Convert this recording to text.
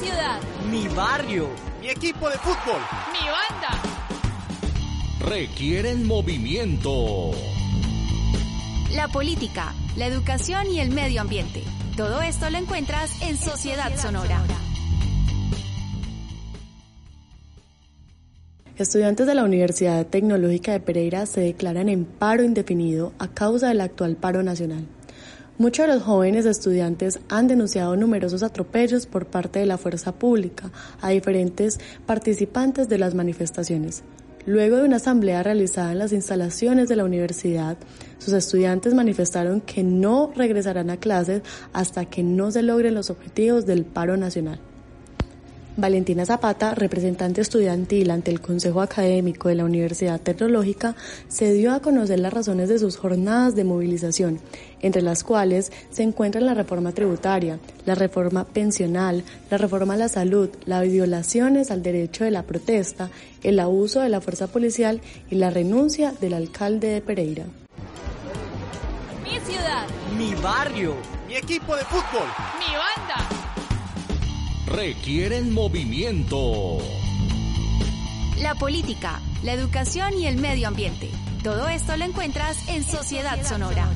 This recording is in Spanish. ciudad, mi barrio, mi equipo de fútbol, mi banda. Requieren movimiento. La política, la educación y el medio ambiente. Todo esto lo encuentras en Sociedad Sonora. Estudiantes de la Universidad Tecnológica de Pereira se declaran en paro indefinido a causa del actual paro nacional. Muchos de los jóvenes estudiantes han denunciado numerosos atropellos por parte de la fuerza pública a diferentes participantes de las manifestaciones. Luego de una asamblea realizada en las instalaciones de la universidad, sus estudiantes manifestaron que no regresarán a clases hasta que no se logren los objetivos del paro nacional. Valentina Zapata, representante estudiantil ante el Consejo Académico de la Universidad Tecnológica, se dio a conocer las razones de sus jornadas de movilización, entre las cuales se encuentran la reforma tributaria, la reforma pensional, la reforma a la salud, las violaciones al derecho de la protesta, el abuso de la fuerza policial y la renuncia del alcalde de Pereira. Mi ciudad, mi barrio, mi equipo de fútbol, mi banda. Requieren movimiento. La política, la educación y el medio ambiente. Todo esto lo encuentras en Sociedad Sonora.